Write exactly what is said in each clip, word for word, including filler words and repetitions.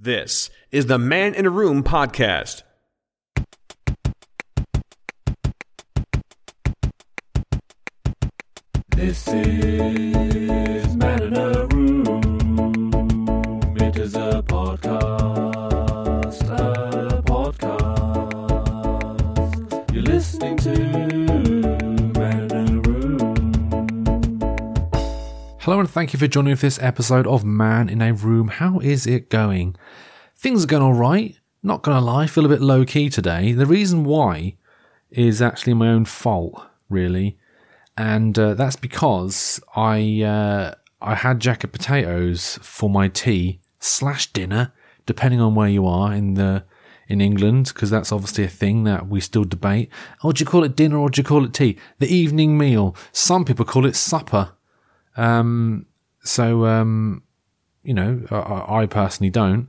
This is the Man in a Room podcast. This is Man in a Room. It is a podcast, a podcast. You're listening to Man in a Room. Hello and thank you for joining us for this episode of Man in a Room. How is it going? Things are going all right. Not going to lie, feel a bit low-key today. The reason why is actually my own fault, really. And uh, that's because I uh, I had jacket potatoes for my tea slash dinner, depending on where you are in the in England, because that's obviously a thing that we still debate. Oh, do you call it dinner or do you call it tea? The evening meal. Some people call it supper. Um, so, um, you know, I, I personally don't.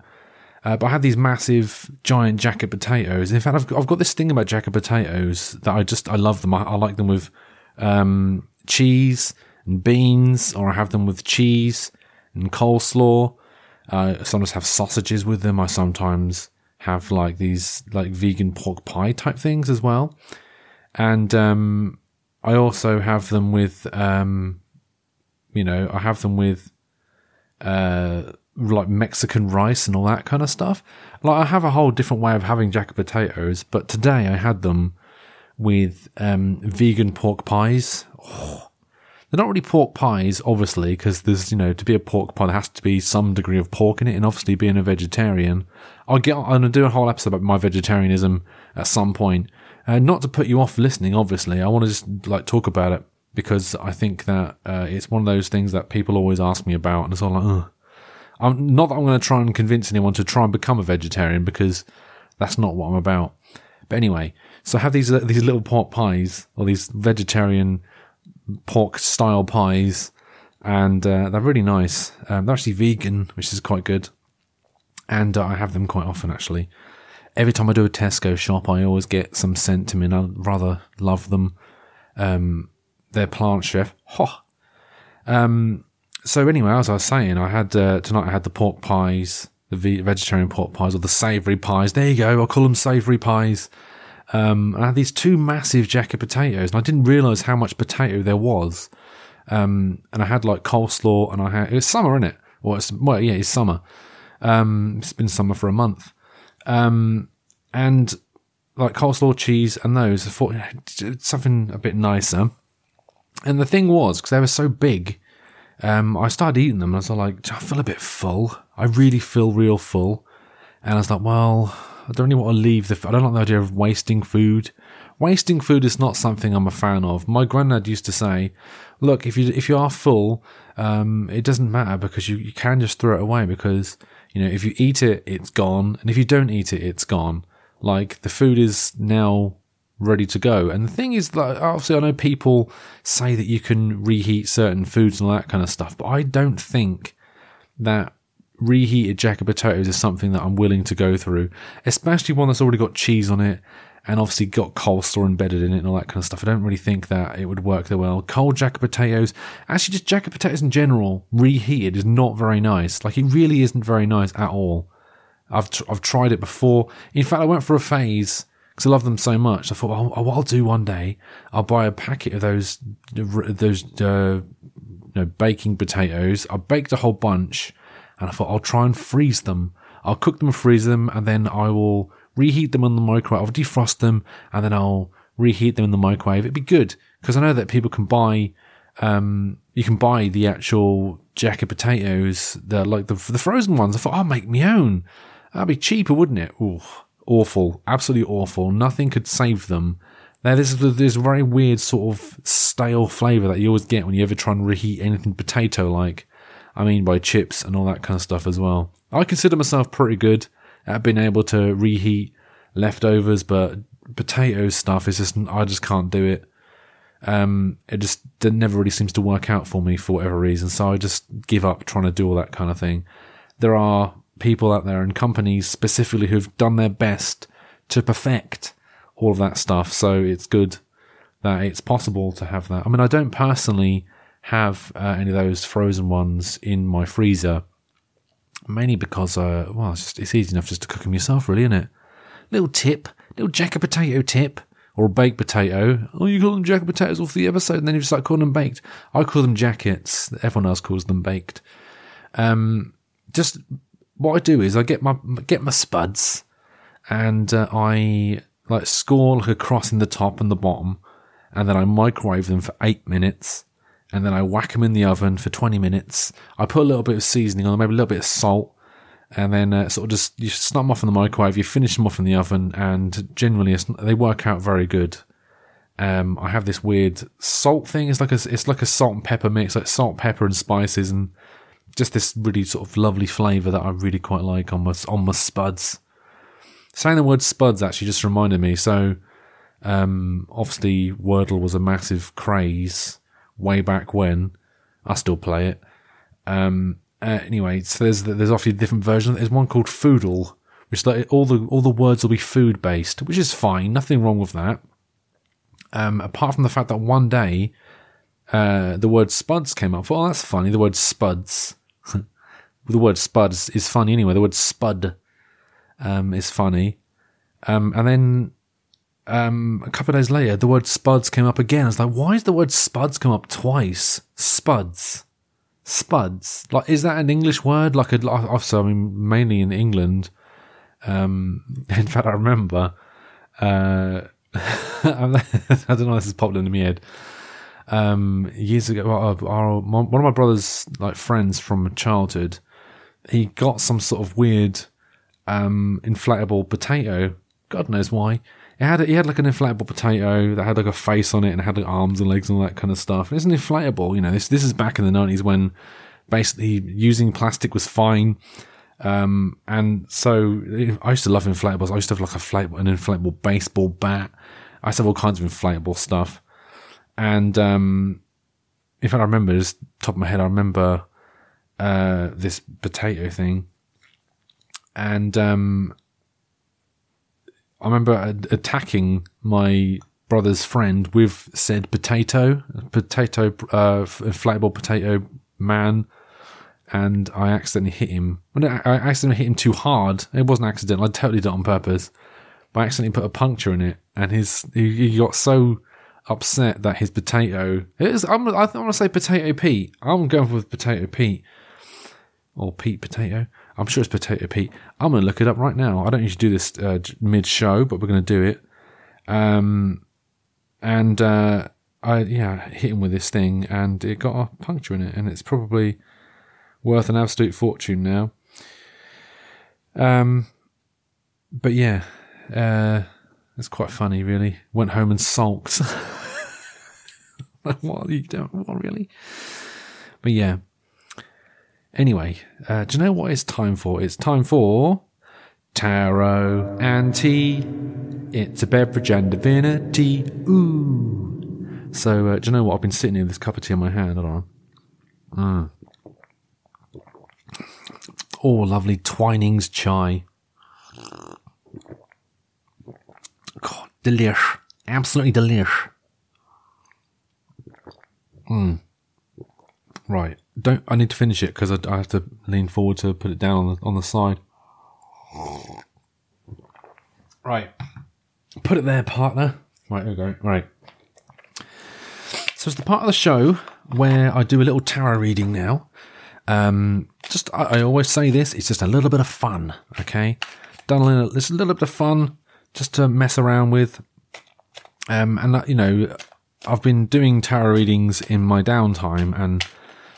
Uh, but I had these massive, giant jacket potatoes. In fact, I've, I've got this thing about jacket potatoes that I just, I love them. I, I like them with um, cheese and beans, or I have them with cheese and coleslaw. Uh, I sometimes have sausages with them. I sometimes have like these like vegan pork pie type things as well. And um, I also have them with, um, you know, I have them with... Uh, like Mexican rice and all that kind of stuff. Like I have a whole different way of having jacket potatoes, but today I had them with um, vegan pork pies. Oh, they're not really pork pies, obviously, because there's, you know, to be a pork pie, there has to be some degree of pork in it. And obviously, being a vegetarian, I'll get, I'm gonna do a whole episode about my vegetarianism at some point. Uh, not to put you off listening, obviously. I want to just like talk about it because I think that uh, it's one of those things that people always ask me about, and it's all like, ugh. I'm not that I'm going to try and convince anyone to try and become a vegetarian because that's not what I'm about. But anyway, so I have these uh, these little pork pies, or these vegetarian pork-style pies, and uh, they're really nice. Um, they're actually vegan, which is quite good, and uh, I have them quite often, actually. Every time I do a Tesco shop, I always get some sent to me, and I rather love them. Um, they're Plant Chef. Oh. Um... So anyway, as I was saying, I had uh, tonight I had the pork pies, the vegetarian pork pies, or the savoury pies. There you go, I'll call them savoury pies. Um, and I had these two massive jacket potatoes, and I didn't realise how much potato there was. Um, and I had like coleslaw, and I had, it was summer, innit? Well, it's, well yeah, it's summer. Um, it's been summer for a month. Um, and like coleslaw, cheese, and those, I thought, something a bit nicer. And the thing was, because they were so big, Um, I started eating them and I was like, I feel a bit full. I really feel real full. And I was like, well, I don't really want to leave the, f- I don't like the idea of wasting food. Wasting food is not something I'm a fan of. My granddad used to say, look, if you, if you are full, um, it doesn't matter because you, you can just throw it away because, you know, if you eat it, it's gone. And if you don't eat it, it's gone. Like the food is now ready to go. And the thing is that obviously I know people say that you can reheat certain foods and all that kind of stuff, but I don't think that reheated jacket potatoes is something that I'm willing to go through, especially one that's already got cheese on it and obviously got coleslaw embedded in it and all that kind of stuff. I don't really think that it would work that well. Cold jacket potatoes, actually just jacket potatoes in general, reheated is not very nice. Like it really isn't very nice at all. I've tr- I've tried it before. In fact, I went for a phase because I love them so much. I thought, well, what I'll do one day, I'll buy a packet of those those uh, you know, baking potatoes. I baked a whole bunch, and I thought, I'll try and freeze them. I'll cook them and freeze them, and then I will reheat them in the microwave. I'll defrost them, and then I'll reheat them in the microwave. It'd be good, because I know that people can buy... Um, you can buy the actual jacket potatoes, the, like the, the frozen ones. I thought, I'll make my own. That'd be cheaper, wouldn't it? Ooh. Awful, absolutely awful. Nothing could save them. Now, this is this very weird sort of stale flavour that you always get when you ever try and reheat anything potato-like. I mean, by chips and all that kind of stuff as well. I consider myself pretty good at being able to reheat leftovers, but potato stuff is just, I just can't do it. Um, it just it never really seems to work out for me for whatever reason, so I just give up trying to do all that kind of thing. There are people out there and companies specifically who've done their best to perfect all of that stuff. So it's good that it's possible to have that. I mean, I don't personally have uh, any of those frozen ones in my freezer mainly because, uh, well, it's, just, it's easy enough just to cook them yourself, really, isn't it? Little tip, little jacket potato tip, or a baked potato. Oh, you call them jacket potatoes off the episode, and then you just like calling them baked. I call them jackets. Everyone else calls them baked. Um, just what I do is I get my get my spuds, and uh, I like score like a cross in the top and the bottom, and then I microwave them for eight minutes. And then I whack them in the oven for twenty minutes. I put a little bit of seasoning on them, maybe a little bit of salt. And then uh, sort of just, you snap them off in the microwave, you finish them off in the oven, and generally it's, they work out very good. Um, I have this weird salt thing. It's like a, it's like a salt and pepper mix, like salt, pepper and spices, and just this really sort of lovely flavour that I really quite like on my, on my spuds. Saying the word spuds actually just reminded me. So um, obviously Wordle was a massive craze way back when. I still play it. Um, uh, anyway, so there's there's obviously different versions. There's one called Foodle, which like all the all the words will be food based, which is fine. Nothing wrong with that. Um, apart from the fact that one day uh, the word spuds came up. Well, that's funny. The word spuds. The word spuds is funny anyway. The word spud um, is funny. Um, and then. Um, a couple of days later, the word spuds came up again. I was like, why does the word spuds come up twice? Spuds. Spuds. Like, is that an English word? Like, a, also, I mean, mainly in England. Um, in fact, I remember. Uh, I don't know if this is popular in my head. Um, years ago, our, our, my, one of my brother's like friends from childhood, he got some sort of weird um, inflatable potato. God knows why. It had, it had like an inflatable potato that had like a face on it and had like arms and legs and all that kind of stuff. And it's an inflatable, you know, this this is back in the nineties when basically using plastic was fine. Um, and so I used to love inflatables. I used to have like a flat, an inflatable baseball bat. I used to have all kinds of inflatable stuff. And um, in fact, I remember, just top of my head, I remember uh, this potato thing. And... Um, I remember attacking my brother's friend with said potato, potato, uh, inflatable potato man, and I accidentally hit him. I accidentally hit him too hard. It wasn't an accident. I totally did it on purpose. But I accidentally put a puncture in it, and his he got so upset that his potato. It was, I'm, I want to say Potato Pete. I'm going with Potato Pete or Pete Potato. I'm sure it's Potato Pete. I'm going to look it up right now. I don't usually do this uh, mid-show, but we're going to do it. Um, and uh, I yeah, hit him with this thing, and it got a puncture in it, and it's probably worth an absolute fortune now. Um, but yeah, uh, it's quite funny, really. Went home and sulked. What are you doing? What, really? But yeah. Anyway, uh, do you know what it's time for? It's time for Tarot and Tea. It's a beverage and divinity. Ooh. So, uh, do you know what? I've been sitting here with this cup of tea in my hand. Hold on. Mm. Oh, lovely Twinings chai. God, delish. Absolutely delish. Mm. Right. Don't I need to finish it because I, I have to lean forward to put it down on the on the side. Right, put it there, partner. Right, there we go. Right, so it's the part of the show where I do a little tarot reading now. Um, just I, I always say this: it's just a little bit of fun, okay? Done a little, just a little bit of fun, just to mess around with. Um, and that, you know, I've been doing tarot readings in my downtime and.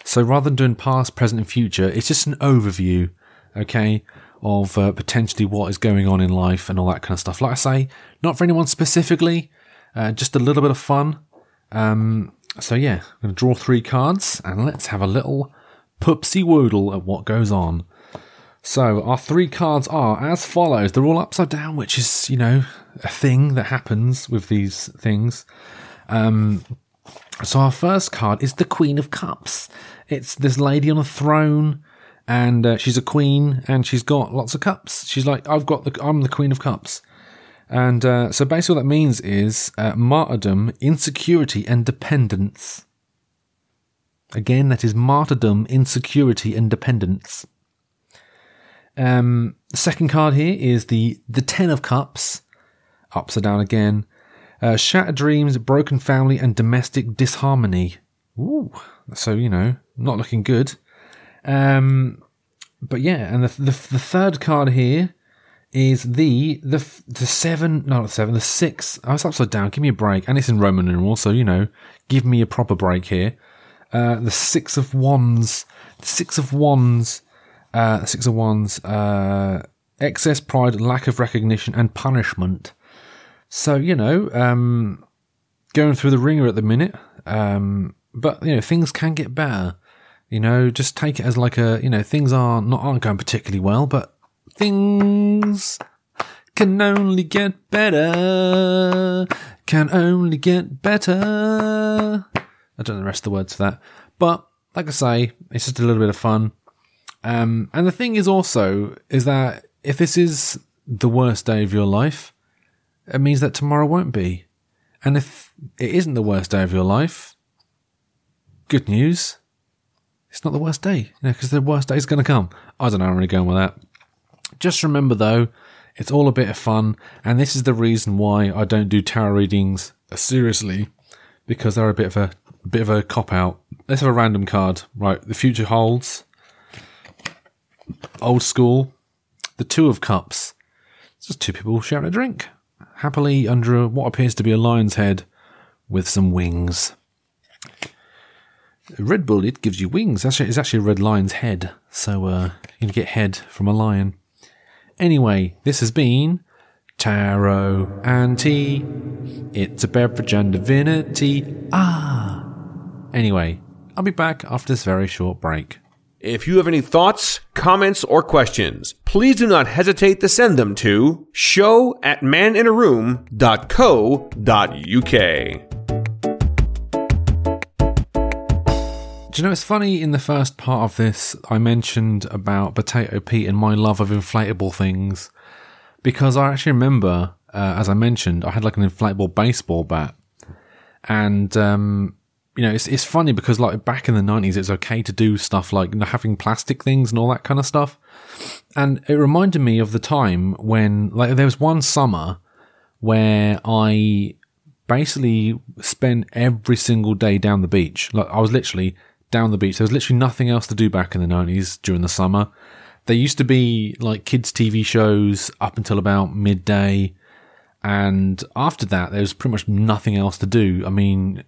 So rather than doing past, present and future, it's just an overview, okay, of uh, potentially what is going on in life and all that kind of stuff. Like I say, not for anyone specifically, uh, just a little bit of fun. Um, so yeah, I'm going to draw three cards and let's have a little poopsie-woodle at what goes on. So our three cards are as follows. They're all upside down, which is, you know, a thing that happens with these things. Um... So our first card is the Queen of Cups. It's this lady on a throne, and uh, she's a queen, and she's got lots of cups. She's like, I've got the, I'm the Queen of Cups, and uh, so basically what that means is uh, martyrdom, insecurity, and dependence. Again, that is martyrdom, insecurity, and dependence. Um, the second card here is the the Ten of Cups. Upside down again. Uh, shattered dreams, broken family, and domestic disharmony. Ooh, so, you know, not looking good. Um, but yeah, and the, the the third card here is the the the seven, no, not seven, the six. Oh, it's upside down. Give me a break. And it's in Roman numeral, so, you know, give me a proper break here. Uh, the six of wands, the six of wands, uh, six of wands. Uh, excess pride, lack of recognition, and punishment. So, you know, um, going through the ringer at the minute. Um, but, you know, things can get better. You know, just take it as like a, you know, things are not aren't going particularly well, but things can only get better. Can only get better. I don't know the rest of the words for that. But, like I say, it's just a little bit of fun. Um, and the thing is also, is that if this is the worst day of your life, it means that tomorrow won't be. And if it isn't the worst day of your life, good news, it's not the worst day, you know, because the worst day is going to come. I don't know where I'm really going with that. Just remember, though, it's all a bit of fun, and this is the reason why I don't do tarot readings seriously, because they're a bit of a, a bit of a cop-out. Let's have a random card. Right, the future holds. Old school. The Two of Cups. It's just two people sharing a drink, happily under what appears to be a lion's head with some wings. A Red Bull, it gives you wings. Actually, it's actually a red lion's head. So uh, you can get head from a lion. Anyway, this has been Tarot and Tea. It's a beverage and divinity. Ah! Anyway, I'll be back after this very short break. If you have any thoughts, comments, or questions, please do not hesitate to send them to show at maninaroom dot co dot uk. Do you know, it's funny, in the first part of this, I mentioned about Potato Pete and my love of inflatable things, because I actually remember, uh, as I mentioned, I had like an inflatable baseball bat, and, um, you know, it's it's funny because, like, back in the nineties, it's okay to do stuff like, you know, having plastic things and all that kind of stuff, and it reminded me of the time when, like, there was one summer where I basically spent every single day down the beach. Like, I was literally down the beach. There was literally nothing else to do back in the nineties during the summer. There used to be like kids' T V shows up until about midday. And after that, there was pretty much nothing else to do. I mean,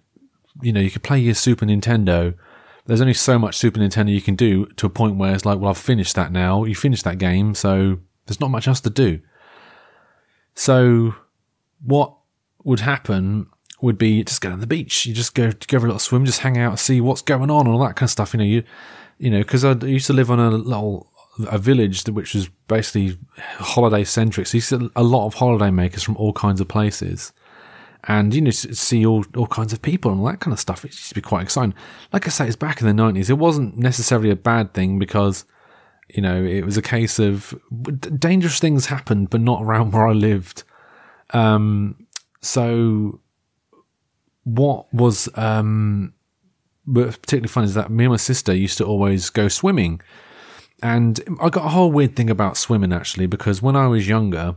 you know, you could play your Super Nintendo. There's only so much Super Nintendo you can do to a point where it's like, well, I've finished that now. You finished that game, so there's not much else to do. So what would happen would be just go to the beach. You just go go for a little swim, just hang out, see what's going on, and all that kind of stuff. You know, you, you know, because I used to live on a little a village which was basically holiday centric. So you see a lot of holiday makers from all kinds of places, and you know, see all all kinds of people and all that kind of stuff. It used to be quite exciting. Like I say, it's back in the nineties. It wasn't necessarily a bad thing because, you know, it was a case of dangerous things happened, but not around where I lived. Um, so. What was um, particularly fun is that me and my sister used to always go swimming. And I got a whole weird thing about swimming, actually, because when I was younger,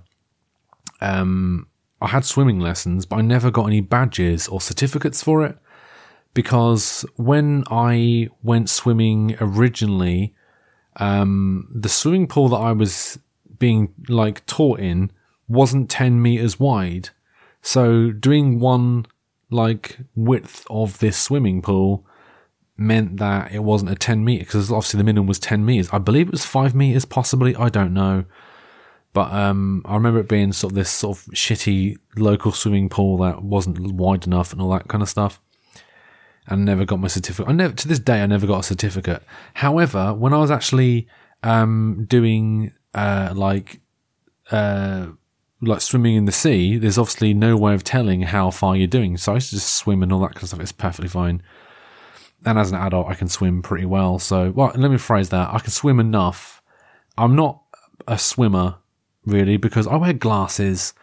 um, I had swimming lessons, but I never got any badges or certificates for it. Because when I went swimming originally, um, the swimming pool that I was being like taught in wasn't ten meters wide. So doing one like width of this swimming pool meant that it wasn't a ten meter, because obviously the minimum was ten meters. I believe it was five meters, possibly, I don't know, but um I remember it being sort of this sort of shitty local swimming pool that wasn't wide enough and all that kind of stuff. I never got my certificate. I never, to this day, I never got a certificate. However, when I was actually um doing uh like uh like swimming in the sea, there's obviously no way of telling how far you're doing. So I used to just swim and all that kind of stuff. It's perfectly fine. And as an adult, I can swim pretty well. So, well, let me phrase that. I can swim enough. I'm not a swimmer, really, because I wear glasses.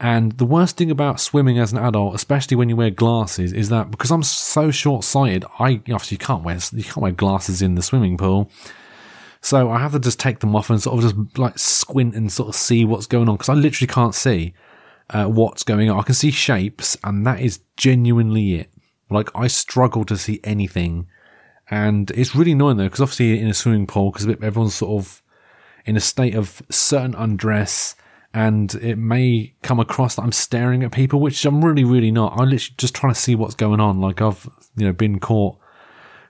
And the worst thing about swimming as an adult, especially when you wear glasses, is that because I'm so short-sighted, I obviously you can't wear, you can't wear glasses in the swimming pool. So I have to just take them off and sort of just like squint and sort of see what's going on, because I literally can't see uh, what's going on. I can see shapes, and that is genuinely it. Like, I struggle to see anything, and it's really annoying though, because obviously in a swimming pool, because everyone's sort of in a state of certain undress, and it may come across that I'm staring at people, which I'm really, really not. I'm literally just trying to see what's going on. Like, I've, you know, been caught.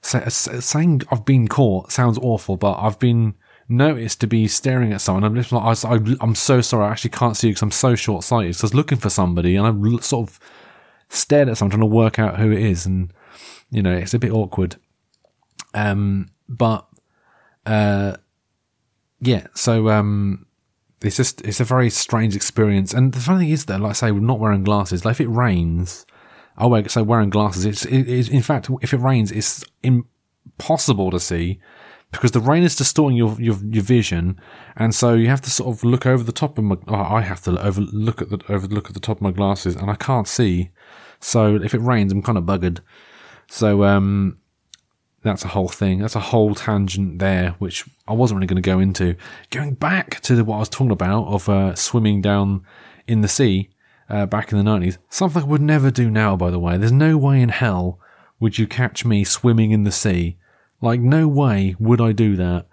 So, saying I've been caught sounds awful, but I've been noticed to be staring at someone. I'm just like, I, I'm so sorry, I actually can't see you because I'm so short-sighted. So I was looking for somebody, and I sort of stared at someone trying to work out who it is, and, you know, it's a bit awkward. Um, but, uh, yeah, so, um, it's just, it's a very strange experience. And the funny thing is that, like I say, we're not wearing glasses. Like, if it rains, I wear, so wearing glasses, it's, it, it's, in fact, if it rains, it's impossible to see, because the rain is distorting your, your, your vision. And so you have to sort of look over the top of my, oh, I have to over look at the, over look at the top of my glasses, and I can't see. So if it rains, I'm kind of buggered. So, um, that's a whole thing. That's a whole tangent there, which I wasn't really going to go into. Going back to the, what I was talking about of uh, swimming down in the sea uh, back in the nineties. Something I would never do now, by the way. There's no way in hell would you catch me swimming in the sea. Like, no way would I do that.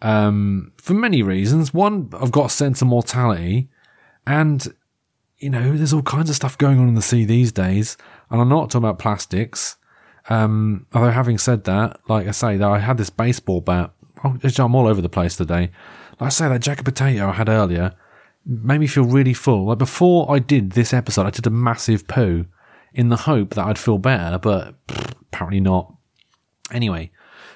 Um, for many reasons. One, I've got a sense of mortality. And, you know, there's all kinds of stuff going on in the sea these days. And I'm not talking about plastics. Um, although having said that, like I say, that I had this baseball bat. I'm all over the place today. Like I say, that jacket potato I had earlier made me feel really full. Like, before I did this episode, I did a massive poo in the hope that I'd feel better, but pff, apparently not. Anyway,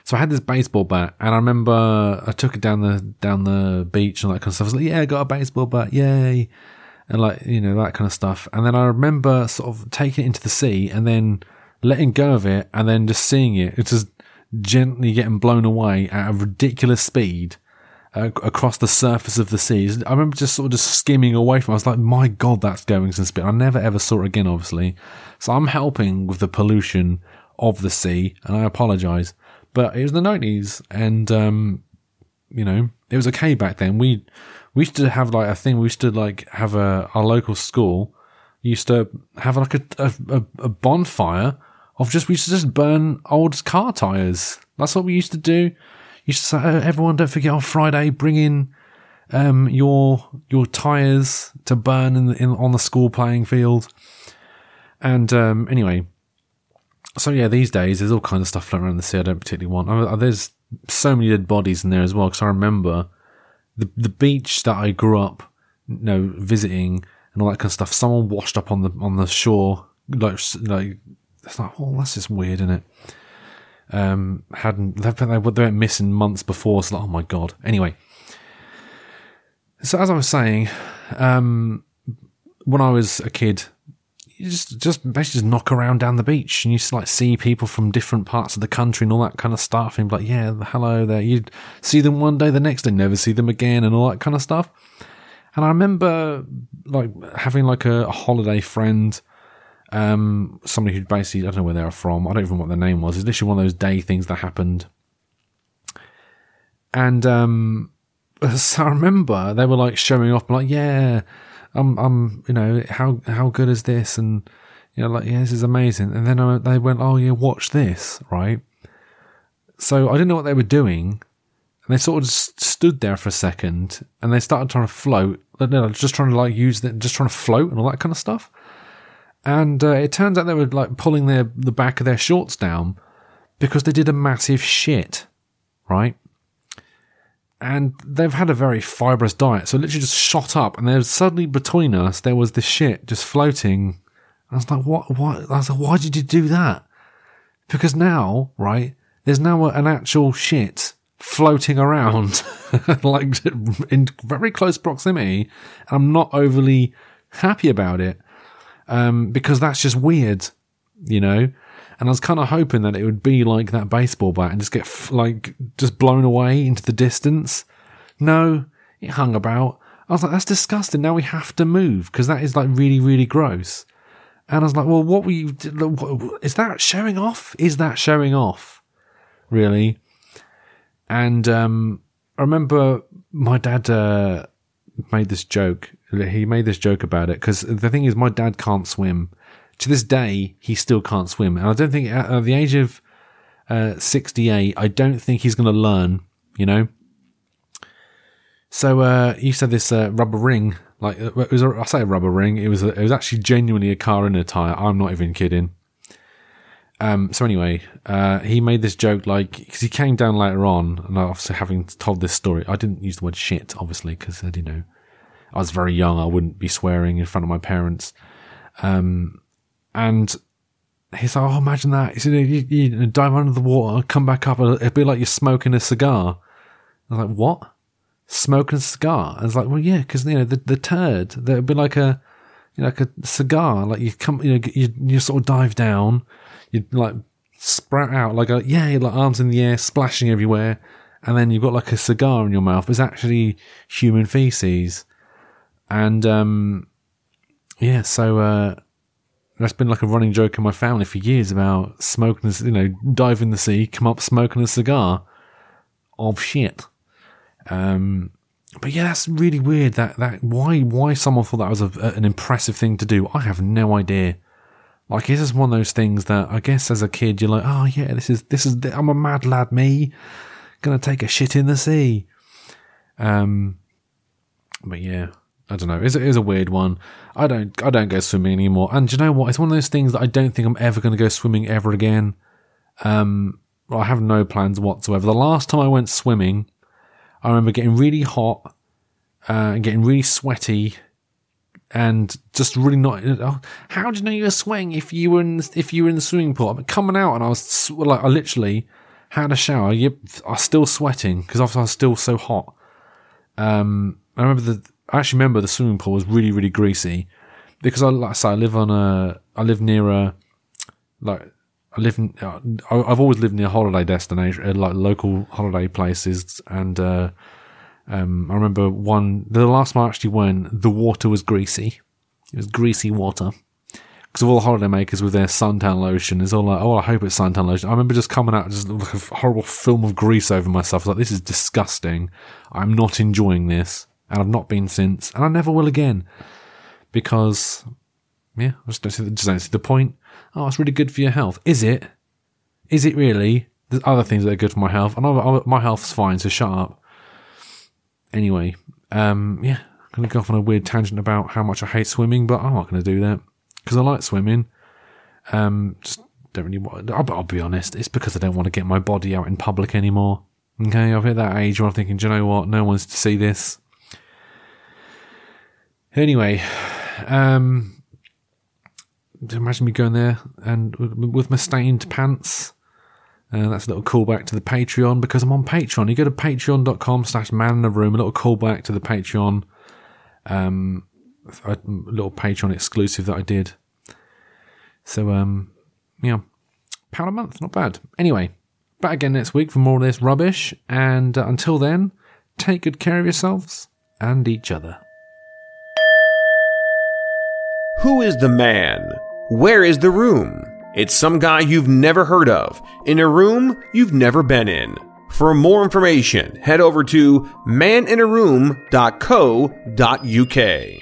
so I had this baseball bat, and I remember I took it down the down the beach and all that kind of stuff. I was like, yeah, I got a baseball bat, yay, and like, you know, that kind of stuff. And then I remember sort of taking it into the sea, and then letting go of it, and then just seeing it, it's just gently getting blown away at a ridiculous speed uh, across the surface of the sea. I remember just sort of just skimming away from it. I was like, my God, that's going some speed. I never ever saw it again, obviously. So I'm helping with the pollution of the sea, and I apologise. But it was the nineties, and, um, you know, it was okay back then. We, we used to have like a thing, we used to like have a, our local school used to have like a, a, a bonfire of just, we used to just burn old car tyres. That's what we used to do. You used to say, oh, everyone, don't forget on Friday, bring in um, your your tyres to burn in, in on the school playing field. And um, anyway, so yeah, these days there's all kinds of stuff floating around the sea I don't particularly want. I, I, there's so many dead bodies in there as well, because I remember the the beach that I grew up, you know, visiting and all that kind of stuff. Someone washed up on the on the shore, like like. It's like, oh, that's just weird, isn't it? Um, hadn't they, they, they went missing months before. It's like, oh my God. Anyway, so as I was saying, um, when I was a kid, you just just basically just knock around down the beach, and you just like see people from different parts of the country and all that kind of stuff, and you'd be like, yeah, hello there. You'd see them one day, the next day, never see them again, and all that kind of stuff. And I remember like having like a, a holiday friend. Um, somebody who basically, I don't know where they were from, I don't even know what their name was, it's literally one of those day things that happened. And, um, so I remember they were like showing off, like, yeah, I'm, I'm, you know, how, how good is this? And, you know, like, yeah, this is amazing. And then I, they went, oh yeah, watch this, right? So I didn't know what they were doing. And they sort of just stood there for a second, and they started trying to float, just trying to like use that, just trying to float and all that kind of stuff. And uh, it turns out they were like pulling their the back of their shorts down because they did a massive shit, right? And they've had a very fibrous diet, so it literally just shot up. And then suddenly between us, there was this shit just floating. And I was like, "What? What?" I was like, "Why did you do that?" Because now, right, there's now an actual shit floating around, like in very close proximity. And I'm not overly happy about it. Um, because that's just weird, you know? And I was kind of hoping that it would be like that baseball bat and just get, f- like, just blown away into the distance. No, it hung about. I was like, that's disgusting. Now we have to move because that is, like, really, really gross. And I was like, well, what were you... Is that showing off? Is that showing off? Really? And, um, I remember my dad uh, made this joke. He made this joke about it because the thing is, my dad can't swim. To this day, he still can't swim. And I don't think at, at the age of uh, sixty-eight, I don't think he's going to learn, you know? So uh, he said this uh, rubber ring. Like it was, a, I say a rubber ring. It was, a, it was actually genuinely a car inner tire. I'm not even kidding. Um, so anyway, uh, he made this joke, like, because he came down later on, and obviously having told this story, I didn't use the word shit, obviously, because I didn't know. I was very young. I wouldn't be swearing in front of my parents. Um, and he's like, "Oh, imagine that! He said, you, you dive under the water, come back up, and it'd be like you're smoking a cigar." I was like, "What? Smoking a cigar?" I was like, "Well, yeah, because you know the the turd, that would be like a, you know, like a cigar. Like you come, you know, you you sort of dive down, you like sprout out like a yeah, like arms in the air, splashing everywhere, and then you've got like a cigar in your mouth. But it's actually human feces." And, um, yeah, so, uh, that's been like a running joke in my family for years about smoking, you know, dive in the sea, come up smoking a cigar of shit. Um, but yeah, that's really weird that, that, why, why someone thought that was a, an impressive thing to do. I have no idea. Like, this is one of those things that I guess as a kid, you're like, oh yeah, this is, this is, I'm a mad lad, me, gonna take a shit in the sea. Um, but yeah. I don't know. It's, it is a weird one. I don't. I don't go swimming anymore. And do you know what? It's one of those things that I don't think I'm ever going to go swimming ever again. Um, I have no plans whatsoever. The last time I went swimming, I remember getting really hot uh, and getting really sweaty, and just really not. Oh, how do you know you were sweating if you were in the, if you were in the swimming pool? I mean, coming out and I was like, I literally had a shower. Yep, I was still sweating because I was still so hot. Um, I remember the. I actually remember the swimming pool was really, really greasy because I, like I say, I live on a, I live near a, like, I live, in, I've always lived near holiday destination, like local holiday places. And, uh, um, I remember one, the last time I actually went, the water was greasy. It was greasy water because of all the holidaymakers with their suntan lotion. It's all like, oh, I hope it's suntan lotion. I remember just coming out, just like a horrible film of grease over myself. I was like, this is disgusting. I'm not enjoying this. And I've not been since, and I never will again, because yeah, I just don't see the, just don't see the point. Oh, it's really good for your health, is it? Is it really? There's other things that are good for my health, and I, I, my health's fine, so shut up. Anyway, um, yeah, I'm gonna go off on a weird tangent about how much I hate swimming, but I'm not gonna do that because I like swimming. Um, just don't really want. I'll, I'll be honest, it's because I don't want to get my body out in public anymore. Okay, I've hit that age where I'm thinking, do you know what? No one's to see this. Anyway, um, imagine me going there and with my stained pants. Uh, that's a little callback to the Patreon because I'm on Patreon. You go to patreon.com slash man in a room, a little callback to the Patreon, um, a little Patreon exclusive that I did. So, um, yeah, pound a month, not bad. Anyway, back again next week for more of this rubbish. And uh, until then, take good care of yourselves and each other. Who is the man? Where is the room? It's some guy you've never heard of, in a room you've never been in. For more information, head over to man in a room dot co dot U K.